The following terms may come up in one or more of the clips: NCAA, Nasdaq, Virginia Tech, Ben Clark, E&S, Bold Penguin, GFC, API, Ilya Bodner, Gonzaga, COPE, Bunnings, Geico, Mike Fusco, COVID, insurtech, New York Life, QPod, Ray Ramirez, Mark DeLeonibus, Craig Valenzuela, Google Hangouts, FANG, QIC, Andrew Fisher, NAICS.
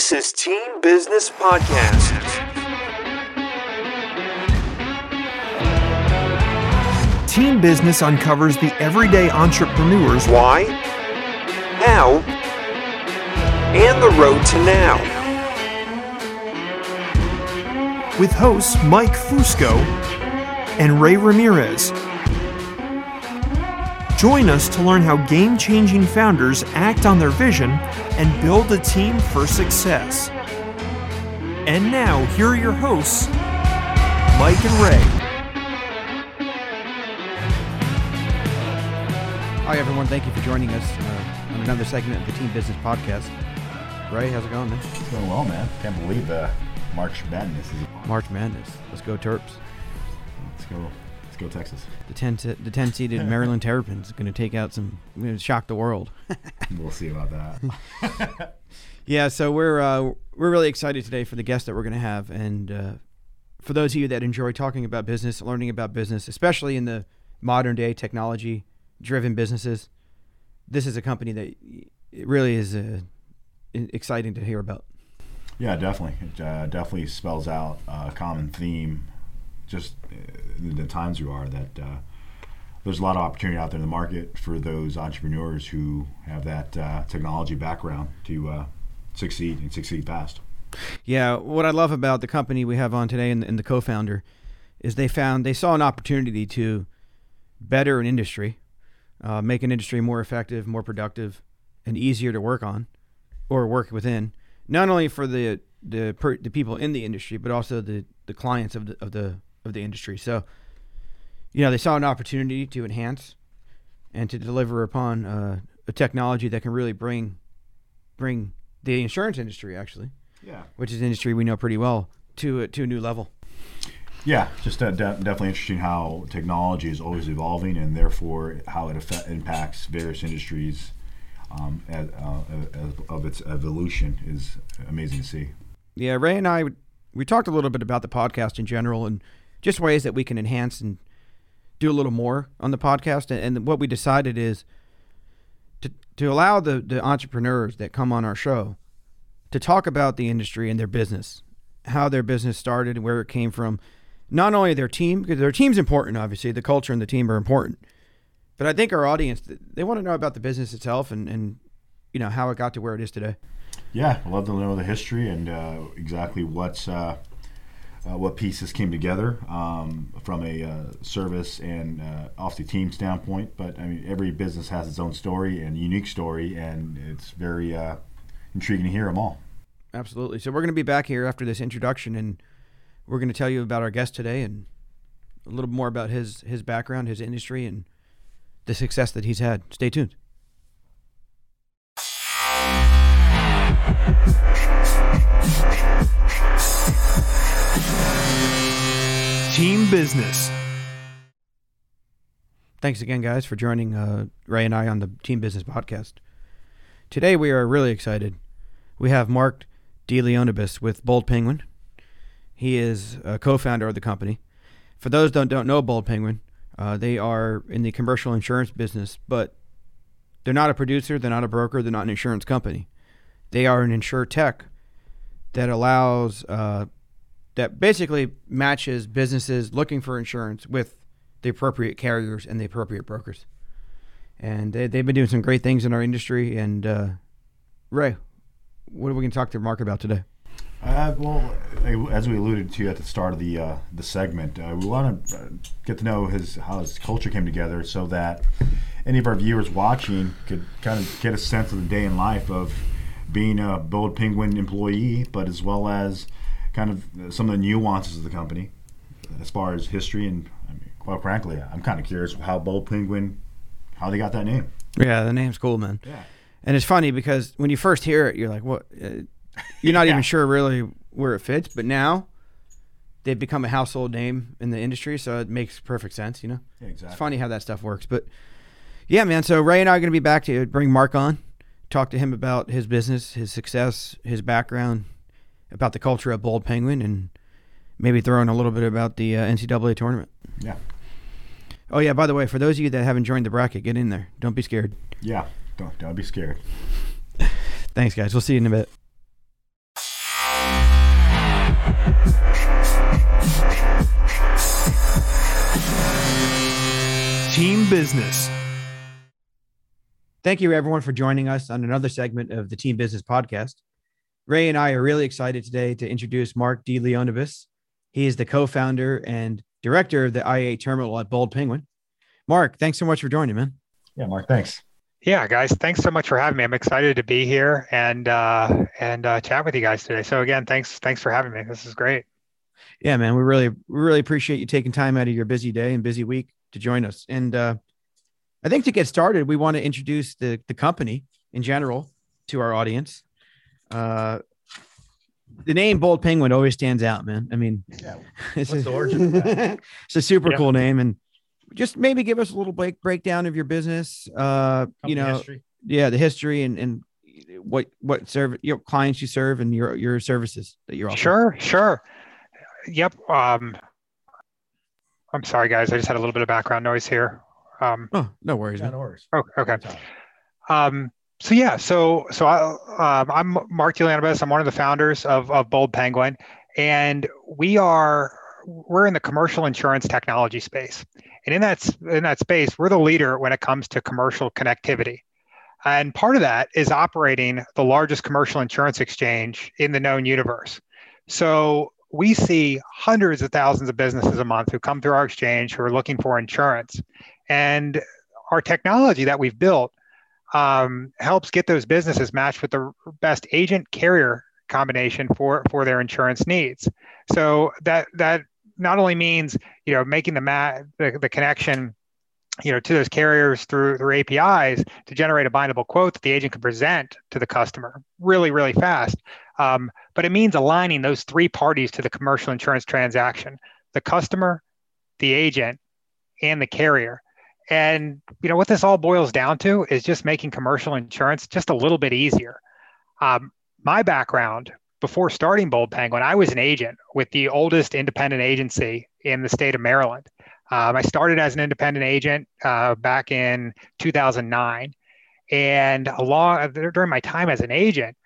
This is Team Business Podcast. Team Business uncovers the everyday entrepreneurs' why, how, and the road to now. With hosts Mike Fusco and Ray Ramirez. Join us to learn how game-changing founders act on their vision and build a team for success. And now, here are your hosts, Mike and Ray. Hi, everyone. Thank you for joining us on another segment of the Team Business Podcast. Ray, how's it going, man? It's going well, man. Can't believe March Madness is on. March Madness. Let's go, Terps. Let's go. Go Texas. The 10-seeded Maryland Terrapins is going to take out some, going to shock the world. We'll see about that. Yeah, so we're really excited today for the guest that we're going to have, and for those of you that enjoy talking about business, learning about business, especially in the modern day technology-driven businesses, this is a company that it really is exciting to hear about. Yeah, definitely. It definitely spells out a common theme. Just the times you are that there's a lot of opportunity out there in the market for those entrepreneurs who have that technology background to succeed fast. Yeah, what I love about the company we have on today and the co-founder is they saw an opportunity to better an industry, make an industry more effective, more productive, and easier to work on or work within, not only for the people in the industry but also the clients of the industry. So, you know, they saw an opportunity to enhance and to deliver upon a technology that can really bring the insurance industry, actually, which is an industry we know pretty well, to a new level. Yeah, just definitely interesting how technology is always evolving and therefore how it impacts various industries of its evolution is amazing to see. Yeah, Ray and I, we talked a little bit about the podcast in general and just ways that we can enhance and do a little more on the podcast. And what we decided is to allow the entrepreneurs that come on our show to talk about the industry and their business, how their business started and where it came from, not only their team, because their team's important, obviously, the culture and the team are important. But I think our audience, they want to know about the business itself and you know, how it got to where it is today. Yeah, I'd love to know the history and exactly what pieces came together from a service and off the team standpoint. But I mean, every business has its own story and unique story, and it's very intriguing to hear them all. Absolutely. So we're going to be back here after this introduction, and we're going to tell you about our guest today and a little more about his background, his industry, and the success that he's had. Stay tuned. Team Business. Thanks again, guys, for joining Ray and I on the Team Business Podcast. Today we are really excited. We have Mark DeLeonibus with Bold Penguin. He is a co-founder of the company. For those that don't know Bold Penguin, they are in the commercial insurance business, but they're not a producer, they're not a broker, they're not an insurance company. They are an insurtech that allows, that basically matches businesses looking for insurance with the appropriate carriers and the appropriate brokers. And they've been doing some great things in our industry. And Ray, what are we going to talk to Mark about today? Well, as we alluded to at the start of the segment, we want to get to know how his culture came together so that any of our viewers watching could kind of get a sense of the day in life of being a Bold Penguin employee, but as well as kind of some of the nuances of the company as far as history. And I mean, quite frankly, I'm kind of curious how Bold Penguin, how they got that name. Yeah, the name's cool, man. Yeah. And it's funny because when you first hear it, you're like, what? You're not even sure really where it fits, but now they've become a household name in the industry, so it makes perfect sense, you know? Yeah, exactly. It's funny how that stuff works. But yeah, man, so Ray and I are going to be back to bring Mark on. Talk to him about his business, his success, his background, about the culture of Bold Penguin, and maybe throw in a little bit about the NCAA tournament. Yeah. Oh, yeah, by the way, for those of you that haven't joined the bracket, get in there. Don't be scared. Yeah, don't be scared. Thanks, guys. We'll see you in a bit. Team Business. Thank you, everyone, for joining us on another segment of the Team Business podcast. Ray and I are really excited today to introduce Mark DeLeonibus. He is the co-founder and director of the IA terminal at Bold Penguin. Mark, thanks so much for joining, man. Yeah, Mark, thanks. Yeah, guys, thanks so much for having me. I'm excited to be here and chat with you guys today. So again, thanks for having me. This is great. Yeah, man, we really appreciate you taking time out of your busy day and busy week to join us. And I think to get started, we want to introduce the company in general to our audience. The name Bold Penguin always stands out, man. I mean, yeah. What's the origin of that? It's a super cool name. And just maybe give us a little breakdown of your business. History. Yeah, the history and what serve your clients you serve and your services that you're offering. Sure. Yep. I'm sorry, guys. I just had a little bit of background noise here. No worries. No worries. Oh, okay. I'm Mark DeLeonibus. I'm one of the founders of Bold Penguin, and we're in the commercial insurance technology space. And in that space, we're the leader when it comes to commercial connectivity. And part of that is operating the largest commercial insurance exchange in the known universe. So we see hundreds of thousands of businesses a month who come through our exchange who are looking for insurance. And our technology that we've built helps get those businesses matched with the best agent carrier combination for their insurance needs. So that not only means, you know, making the connection, you know, to those carriers through APIs to generate a bindable quote that the agent can present to the customer really, really fast. But it means aligning those three parties to the commercial insurance transaction: the customer, the agent, and the carrier. And, you know, what this all boils down to is just making commercial insurance just a little bit easier. My background, before starting Bold Penguin, I was an agent with the oldest independent agency in the state of Maryland. I started as an independent agent back in 2009. And during my time as an agent,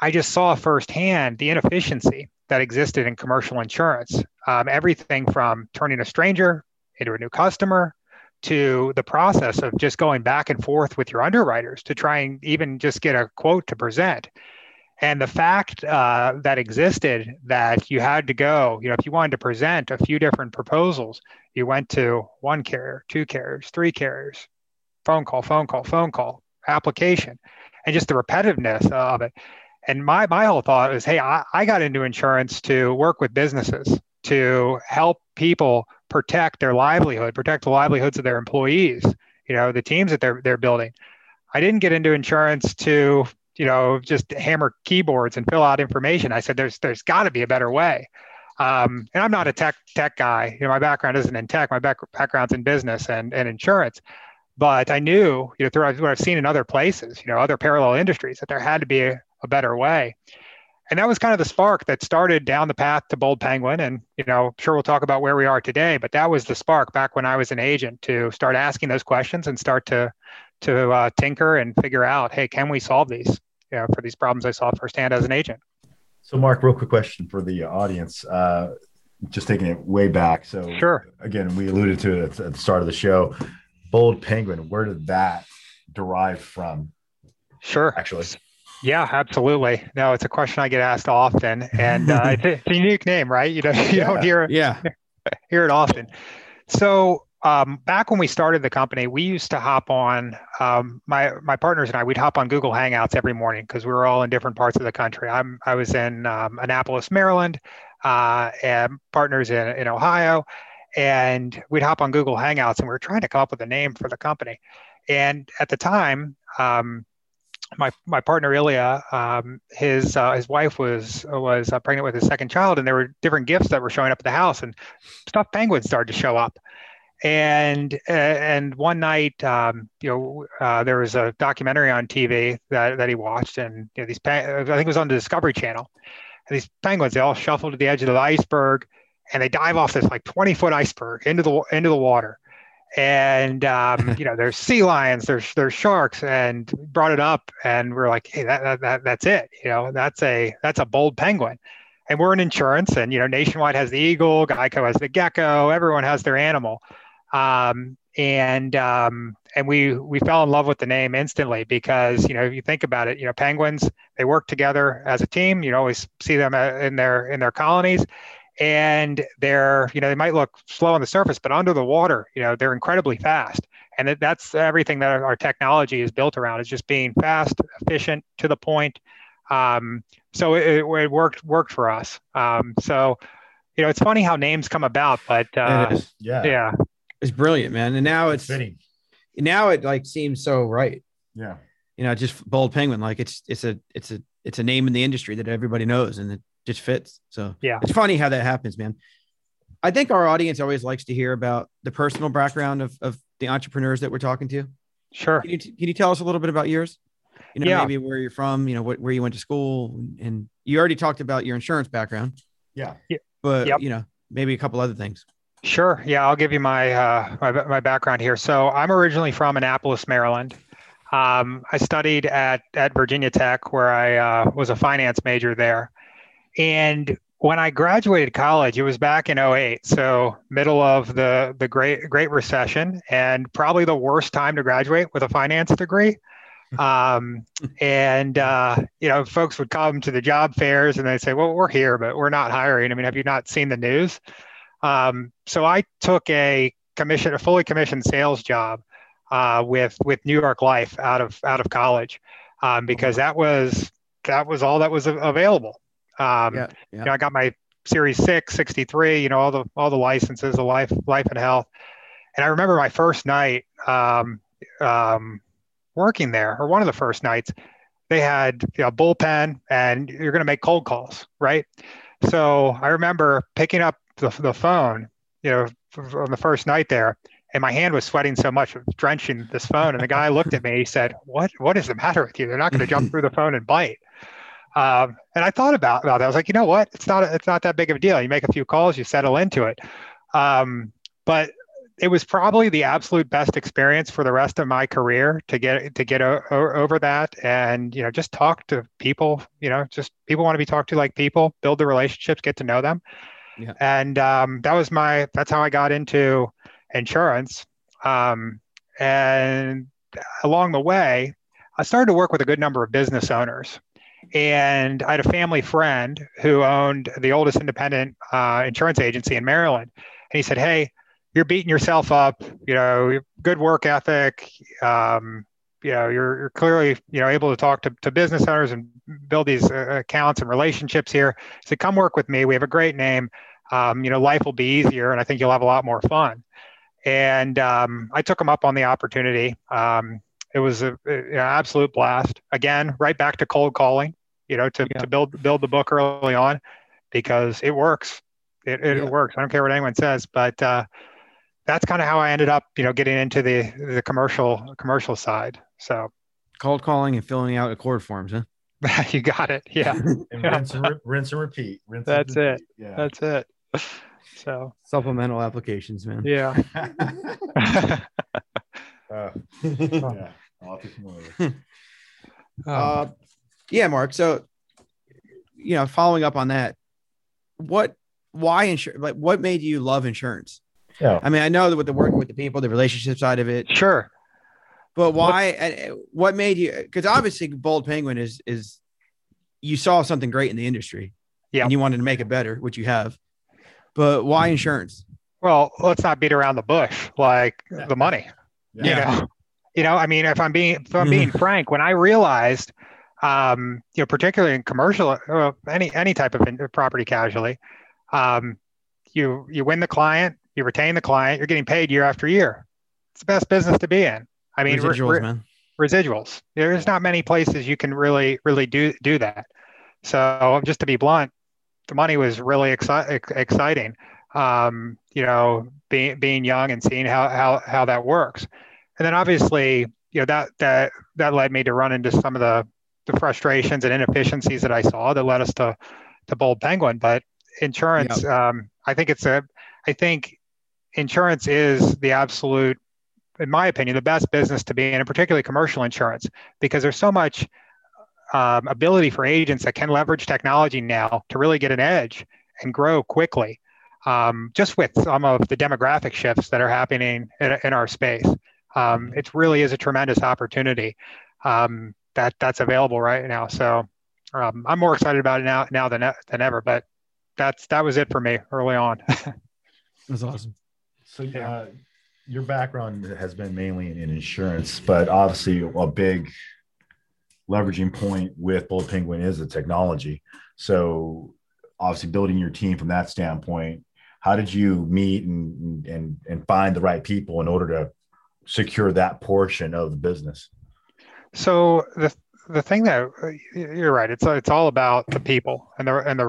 I just saw firsthand the inefficiency that existed in commercial insurance. Everything from turning a stranger into a new customer to the process of just going back and forth with your underwriters to try and even just get a quote to present. And the fact that existed that you had to go, you know, if you wanted to present a few different proposals, you went to one carrier, two carriers, three carriers, phone call, application, and just the repetitiveness of it. And my whole thought was, hey, I got into insurance to work with businesses, to help people protect their livelihood, protect the livelihoods of their employees, you know, the teams that they're building. I didn't get into insurance to, you know, just hammer keyboards and fill out information. I said, there's got to be a better way. And I'm not a tech guy. You know, my background isn't in tech. My background's in business and insurance. But I knew, you know, through what I've seen in other places, you know, other parallel industries, that there had to be a better way. And that was kind of the spark that started down the path to Bold Penguin. And, you know, I'm sure we'll talk about where we are today, but that was the spark back when I was an agent to start asking those questions and start to tinker and figure out, hey, can we solve these? You know, for these problems I saw firsthand as an agent. So, Mark, real quick question for the audience, just taking it way back. So, sure. Again, we alluded to it at the start of the show. Bold Penguin, where did that derive from? Sure. Actually. Yeah, absolutely. No, it's a question I get asked often, and it's a unique name, right? You know, you don't hear it often. So, back when we started the company, we used to hop on, my partners and I, we'd hop on Google Hangouts every morning because we were all in different parts of the country. I was in Annapolis, Maryland, and partners in Ohio, and we'd hop on Google Hangouts, and we were trying to come up with a name for the company. And at the time, my partner Ilya, his wife was pregnant with his second child, and there were different gifts that were showing up at the house, and stuffed penguins started to show up. And one night, there was a documentary on TV that he watched, and, you know, I think it was on the Discovery Channel. And these penguins, they all shuffle to the edge of the iceberg, and they dive off this like 20-foot iceberg into the water. And you know, there's sea lions, there's sharks, and we brought it up, and we're like, hey, that's it. You know, that's a bold penguin. And we're in insurance, and you know, Nationwide has the eagle, Geico has the gecko, everyone has their animal. And we fell in love with the name instantly because, you know, if you think about it, you know, penguins, they work together as a team. You always see them in their colonies, and they're, you know, they might look slow on the surface, but under the water, you know, they're incredibly fast. And that's everything that our technology is built around, is just being fast, efficient, to the point. So it worked for us. So, you know, it's funny how names come about, but yeah, it's brilliant, man. And now it's fitting. Now it like seems so right. Yeah, you know, just Bold Penguin. Like it's a name in the industry that everybody knows, and it just fits. So yeah, it's funny how that happens, man. I think our audience always likes to hear about the personal background of the entrepreneurs that we're talking to. Sure. Can you tell us a little bit about yours? You know, yeah, maybe where you're from, you know, where you went to school, and you already talked about your insurance background. Yeah. But, yep, you know, maybe a couple other things. Sure. Yeah. I'll give you my, my background here. So I'm originally from Annapolis, Maryland. I studied at Virginia Tech, where I was a finance major there. And when I graduated college, it was back in 2008. So middle of the Great Recession, and probably the worst time to graduate with a finance degree. You know, folks would come to the job fairs and they'd say, well, we're here, but we're not hiring. I mean, have you not seen the news? So I took a fully commissioned sales job, with New York Life out of college, because that was all that was available. You know, I got my Series 663, you know, all the licenses, the life and health. And I remember my first night, working there, or one of the first nights, they had, you know, a bullpen, and you're going to make cold calls, right? So I remember picking up the phone, you know, on the first night there, and my hand was sweating so much, it was drenching this phone. And the guy looked at me, he said, "What is the matter with you? They're not going to jump through the phone and bite." And I thought about that. I was like, you know what? It's not that big of a deal. You make a few calls, you settle into it. But it was probably the absolute best experience for the rest of my career to get over that, and, you know, just talk to people. You know, just people want to be talked to like people, build the relationships, get to know them. Yeah. And that's how I got into insurance. And along the way, I started to work with a good number of business owners. And I had a family friend who owned the oldest independent insurance agency in Maryland. And he said, "Hey, you're beating yourself up, you know, good work ethic, you know, you're clearly, you know, able to talk to business owners and build these accounts and relationships here. So come work with me. We have a great name. You know, life will be easier, and I think you'll have a lot more fun." And I took him up on the opportunity. It was an absolute blast. Again, right back to cold calling, you know, to build the book early on, because it works. It works. I don't care what anyone says, but that's kind of how I ended up, you know, getting into the commercial side. So cold calling and filling out accord forms, huh? You got it. Yeah. And rinse and repeat. That's it. Yeah. That's it. So supplemental applications, man. Yeah. Yeah. I'll be familiar. Yeah, Mark. So, you know, following up on that, why insurance? Like, what made you love insurance? Yeah. I mean, I know that with the working with the people, the relationship side of it. Sure. But why, what made you, because obviously Bold Penguin is you saw something great in the industry, yeah, and you wanted to make it better, which you have, but why insurance? Well, let's not beat around the bush, like the money, you know, I mean, if I'm being frank, when I realized, you know, particularly in commercial, any type of property casualty, you win the client, you retain the client, you're getting paid year after year. It's the best business to be in. I mean, residuals. There's not many places you can really do that. So just to be blunt, the money was really exciting. You know, being young and seeing how that works. And then obviously, you know, that led me to run into some of the frustrations and inefficiencies that I saw that led us to Bold Penguin. But insurance, I think insurance is the absolute, in my opinion, the best business to be in, and particularly commercial insurance, because there's so much ability for agents that can leverage technology now to really get an edge and grow quickly, just with some of the demographic shifts that are happening in our space. It really is a tremendous opportunity that's available right now. So I'm more excited about it now than ever, but that was it for me early on. That's awesome. So your background has been mainly in insurance, but obviously a big leveraging point with Bold Penguin is the technology. So obviously building your team from that standpoint, how did you meet and find the right people in order to secure that portion of the business? So the thing that you're right, it's all about the people and the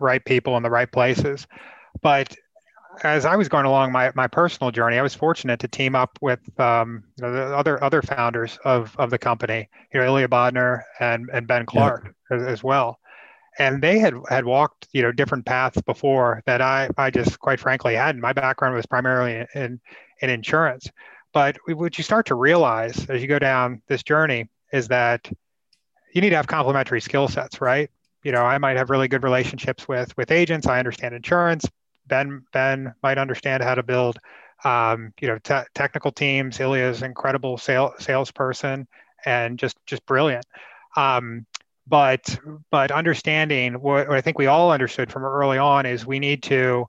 right people in the right places. But as I was going along my personal journey, I was fortunate to team up with the other founders of the company, Ilya Bodner and Ben Clark as well, and they had walked different paths before that I just quite frankly hadn't. My background was primarily in insurance. But what you start to realize as you go down this journey is that you need to have complementary skill sets, right? I might have really good relationships with agents. I understand insurance. Ben might understand how to build, technical teams. Ilya's incredible salesperson and just brilliant. But understanding what I think we all understood from early on is we need to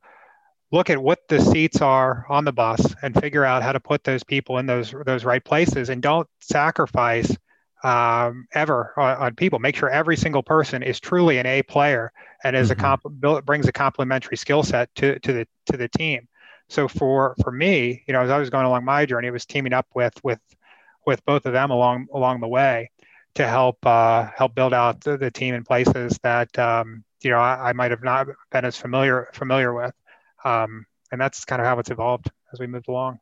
look at what the seats are on the bus and figure out how to put those people in those right places, and don't sacrifice ever on people. Make sure every single person is truly an A player and is brings a complementary skill set to the team. So for me, as I was going along my journey, it was teaming up with both of them along the way to help build out the team in places that I might have not been as familiar with. And that's kind of how it's evolved as we moved along.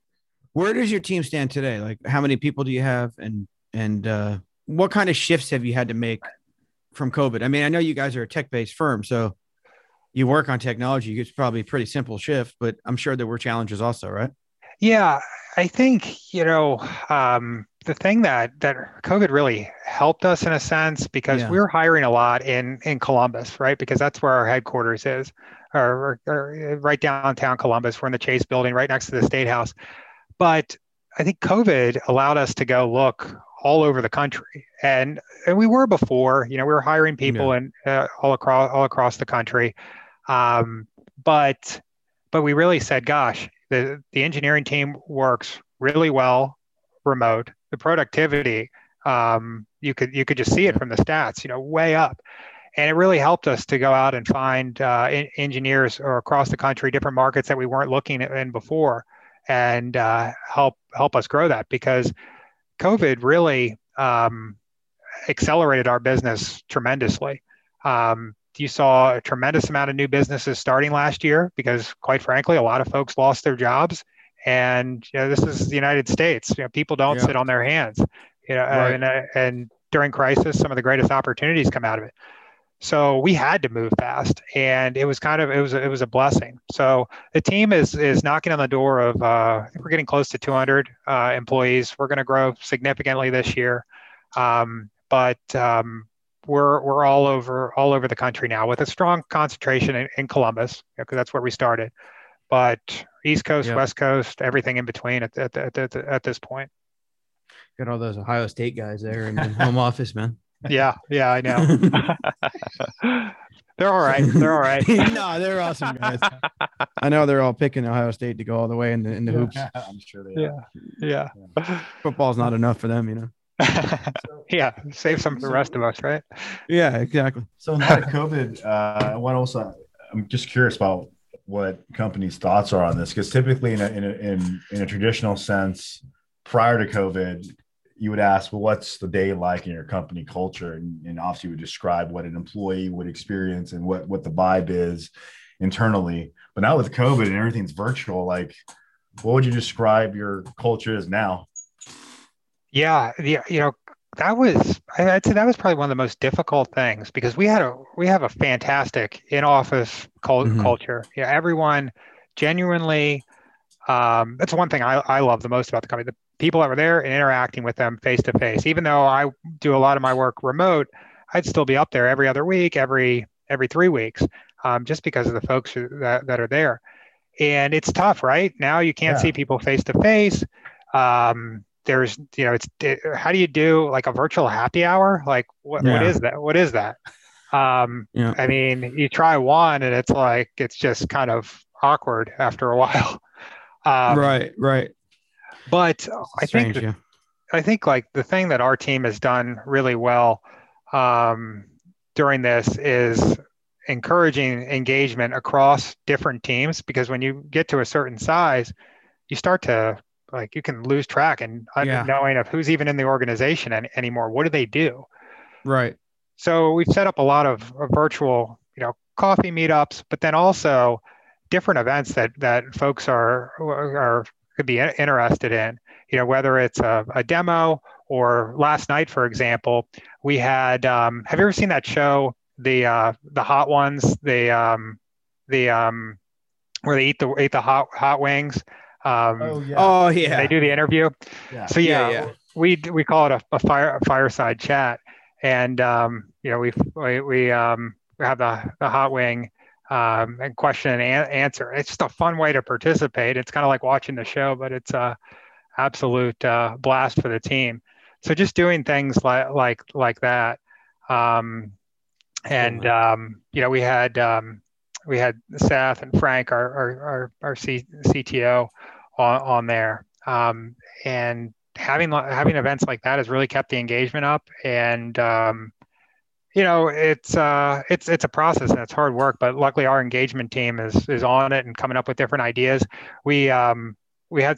Where does your team stand today? Like, how many people do you have, and what kind of shifts have you had to make from COVID? I mean, I know you guys are a tech-based firm, so you work on technology. It's probably a pretty simple shift, but I'm sure there were challenges also, right? Yeah, I think, the thing that COVID really helped us in a sense, because we were hiring a lot in Columbus, right? Because that's where our headquarters is, or right downtown Columbus. We're in the Chase building right next to the State House. But I think COVID allowed us to go look all over the country. And we were before, we were hiring people all across the country. But we really said, gosh, the engineering team works really well remote. The productivity, you could just see it from the stats, way up. And it really helped us to go out and find engineers or across the country, different markets that we weren't looking in before, and help us grow that, because COVID really accelerated our business tremendously. You saw a tremendous amount of new businesses starting last year because, quite frankly, a lot of folks lost their jobs. And this is the United States. People don't sit on their hands. Right. And during crisis, some of the greatest opportunities come out of it. So we had to move fast, and it was a blessing. So the team is knocking on the door of I think we're getting close to 200 employees. We're going to grow significantly this year, but we're all over the country now, with a strong concentration in Columbus, because that's where we started. But East Coast, West Coast, everything in between at this point. Got all those Ohio State guys there in the home office, man. Yeah, I know. They're all right. No, they're awesome guys. I know they're all picking Ohio State to go all the way in the hoops. I'm sure they are. Yeah. Football's not enough for them, Save some for the rest of us, right? Yeah, exactly. So now that COVID, I'm just curious about what companies' thoughts are on this, because typically in a traditional sense, prior to COVID, you would ask, well, what's the day like in your company culture? And obviously you would describe what an employee would experience and what the vibe is internally. But now with COVID and everything's virtual, like, what would you describe your culture as now? Yeah. I'd say that was probably one of the most difficult things, because we have a fantastic in-office culture. Yeah. Everyone genuinely, that's one thing I love the most about the company. The people that were there and interacting with them face to face. Even though I do a lot of my work remote, I'd still be up there every other week, every 3 weeks, just because of the folks that are there. And it's tough, right? Now you can't see people face to face. There's, you know, how do you do like a virtual happy hour? Like what is that? What is that? I mean, you try one and it's like, it's just kind of awkward after a while. Right. But I think like the thing that our team has done really well during this is encouraging engagement across different teams, because when you get to a certain size, you start to you can lose track and knowing of who's even in the organization anymore. What do they do? Right. So we've set up a lot of virtual, coffee meetups, but then also different events that folks are could be interested in, whether it's a demo or last night, for example, we had, have you ever seen that show, the Hot Ones, where they ate the hot wings? They do the interview. Yeah. So we call it a fireside chat. And, we have the hot wing and question and answer. It's just a fun way to participate. It's kind of like watching the show, but it's an absolute blast for the team. So just doing things like that. We had Seth and Frank, our CTO on there. And having events like that has really kept the engagement up, and it's a process and it's hard work, but luckily our engagement team is on it and coming up with different ideas. We had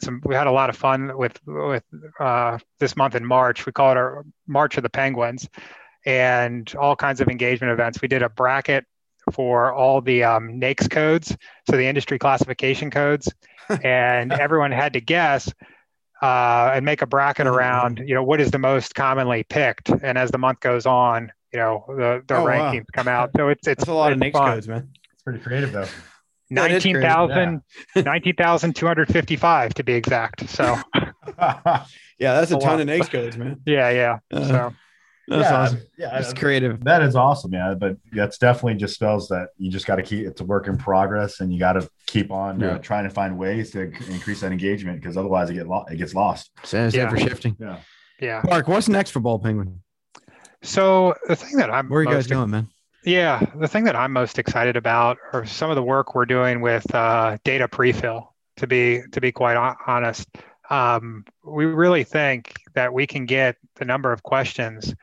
a lot of fun with this month in March. We call it our March of the Penguins, and all kinds of engagement events. We did a bracket for all the NAICS codes, so the industry classification codes, and everyone had to guess and make a bracket around, what is the most commonly picked. And as the month goes on, the rankings come out. So it's a lot of NAICS codes, man. It's pretty creative though. 19,255 to be exact. So that's a ton of NAICS codes, man. Yeah. So that's awesome. Yeah, that's creative. That is awesome, yeah. But that's definitely just spells that you just got to keep. It's a work in progress, and you got to keep on trying to find ways to increase that engagement, because otherwise it gets lost. So it's ever shifting. Yeah. Mark, what's next for Bold Penguin? So the thing that I'm where are you guys going, man? Yeah, the thing that I'm most excited about are some of the work we're doing with data prefill. To be quite honest, we really think that we can get the number of questions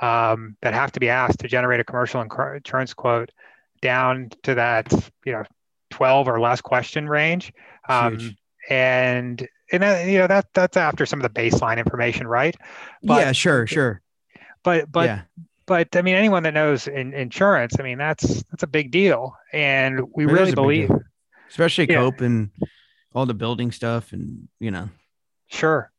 that have to be asked to generate a commercial insurance quote down to that 12 or less question range, and then, that's after some of the baseline information, right? But, But I mean, anyone that knows insurance, I mean, that's a big deal, and we it really believe, especially COPE and all the building stuff, and sure,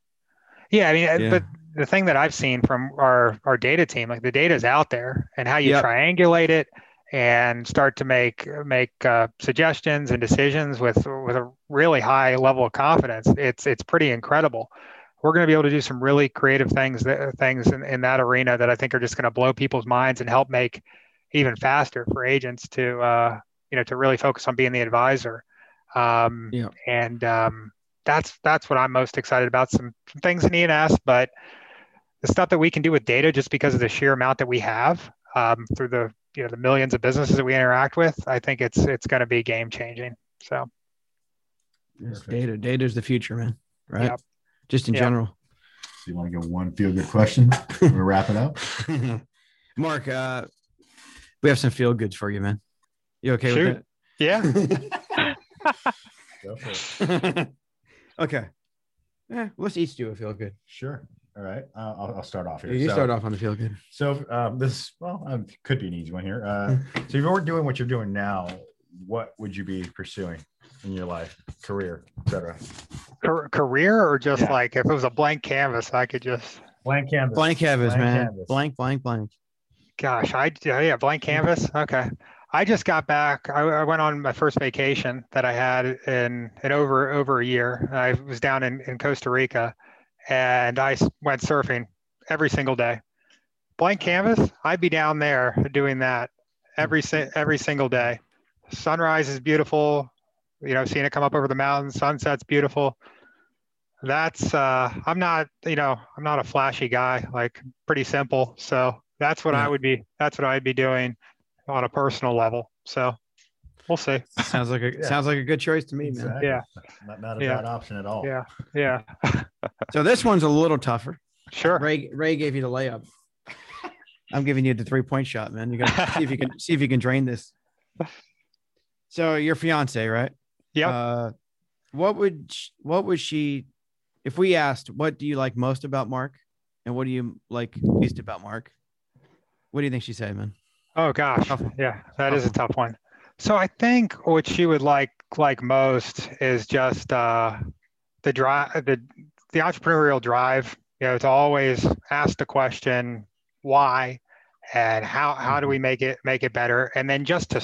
yeah, I mean, but. The thing that I've seen from our data team, like the data is out there, and how you triangulate it and start to make suggestions and decisions with a really high level of confidence, it's pretty incredible. We're going to be able to do some really creative things in that arena that I think are just going to blow people's minds and help make even faster for agents to to really focus on being the advisor. That's what I'm most excited about. Some things in E&S, but the stuff that we can do with data, just because of the sheer amount that we have through the the millions of businesses that we interact with, I think it's going to be game changing. So, data is the future, man. Right? Yep. Just in general. So you want to get one feel good question? We're wrapping up. Mark, we have some feel goods for you, man. You okay with that? Yeah. Go for it. Okay. Yeah, let's each do a feel good. Sure. All right. I'll start off here. You start off on the feel good. So could be an easy one here. So if you were doing what you're doing now, what would you be pursuing in your life, career, et cetera? Career or just like if it was a blank canvas, I could just. Blank canvas. Blank canvas, man. Canvas. Blank. Gosh, blank canvas. Okay. I just got back. I went on my first vacation that I had in over a year. I was down in Costa Rica, and I went surfing every single day. blank canvas, I'd be down there doing that every single day. Sunrise is beautiful. You know, seeing it come up over the mountains, sunset's beautiful. That's, I'm not, you know, I'm not a flashy guy, like pretty simple. So that's what I would be, that's what I'd be doing on a personal level. So we'll see. Sounds like a, sounds like a good choice to me, man. Exactly. Yeah. Not a bad option at all. Yeah. Yeah. So this one's a little tougher. Sure. Ray gave you the layup. I'm giving you the 3-point shot, man. You gotta see if you can drain this. So your fiance, right? Yeah. What would she, if we asked, what do you like most about Mark and what do you like least about Mark? What do you think she'd say, man? Oh gosh. Yeah, that is a tough one. So I think what she would like most is just the drive, the entrepreneurial drive, you know, to always ask the question why and how do we make it better, and then just to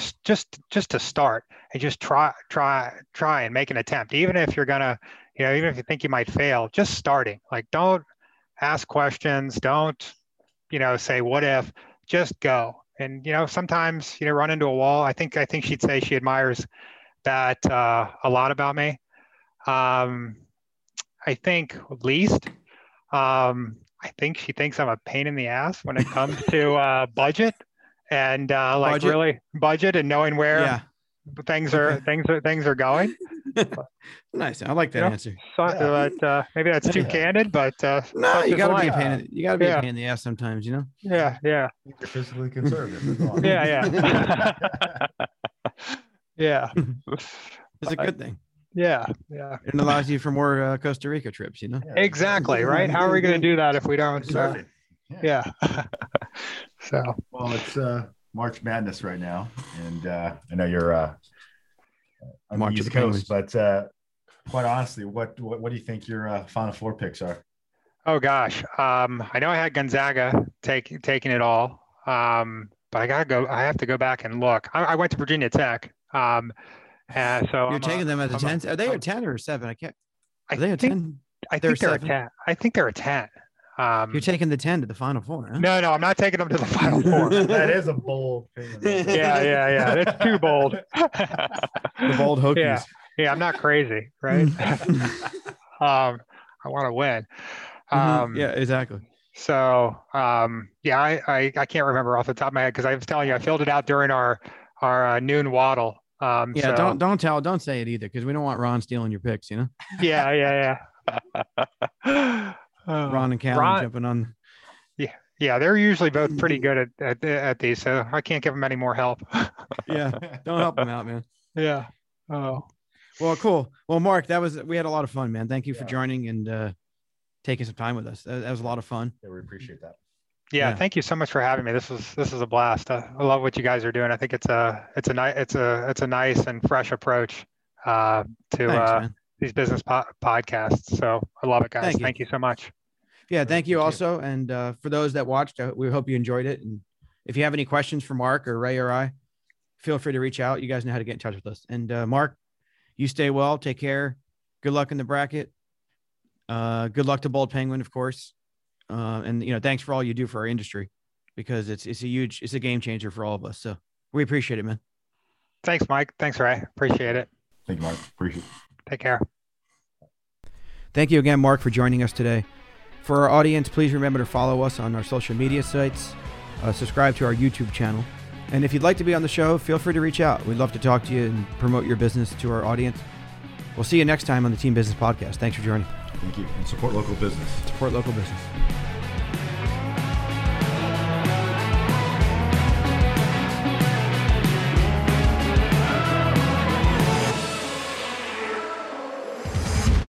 start and just try and make an attempt, even if you're gonna, you know, even if you think you might fail, just starting. Like, don't ask questions, don't, you know, say what if, just go. And, you know, sometimes, you know, run into a wall. I think she'd say she admires that a lot about me. I think least, I think she thinks I'm a pain in the ass when it comes to budget and like budget. Really budget and knowing where things are going. Nice. I like that answer. So, but maybe that's too candid, but no, you gotta be a pain. You gotta be a pain in the ass sometimes, you know. Yeah, yeah. You're physically conservative. Yeah, yeah. Yeah. It's a good thing. Yeah, yeah. It allows you for more Costa Rica trips, you know. Yeah. Exactly. Right. How are we going to do that if we don't? Yeah. So. Well, it's March Madness right now, and I know you're. On March the East Coast, but quite honestly, what do you think your Final Four picks are? Oh gosh, I know I had Gonzaga taking it all, but I gotta go. I have to go back and look. I went to Virginia Tech, and so you're taking them at the 10. Are they a 10 or a 7? I can't. I think they're a 10. You're taking the 10 to the Final Four. Huh? No, I'm not taking them to the Final Four. That is a bold thing. Yeah. That's too bold. The bold Hokies. Yeah, I'm not crazy, right? I want to win. Yeah, exactly. So, yeah, I can't remember off the top of my head because I was telling you I filled it out during our noon waddle. Yeah, so, don't say it either because we don't want Ron stealing your picks, you know? Yeah. Ron and Callan jumping on. Yeah, they're usually both pretty good at these, so I can't give them any more help. Yeah, don't help them out, man. Yeah. Oh. Well, cool. Well, Mark, we had a lot of fun, man. Thank you for joining and taking some time with us. That was a lot of fun. Yeah, we appreciate that. Yeah, thank you so much for having me. This is a blast. I love what you guys are doing. I think it's a nice and fresh approach to these business podcasts. So I love it, guys. Thank you so much. Yeah, thank you also. And for those that watched, we hope you enjoyed it. And if you have any questions for Mark or Ray or I, feel free to reach out. You guys know how to get in touch with us. And Mark, you stay well. Take care. Good luck in the bracket. Good luck to Bold Penguin, of course. And, you know, thanks for all you do for our industry because it's a game changer for all of us. So we appreciate it, man. Thanks, Mike. Thanks, Ray. Appreciate it. Thank you, Mark. Appreciate it. Take care. Thank you again, Mark, for joining us today. For our audience, please remember to follow us on our social media sites, subscribe to our YouTube channel. And if you'd like to be on the show, feel free to reach out. We'd love to talk to you and promote your business to our audience. We'll see you next time on the Team Business Podcast. Thanks for joining. Thank you. And support local business.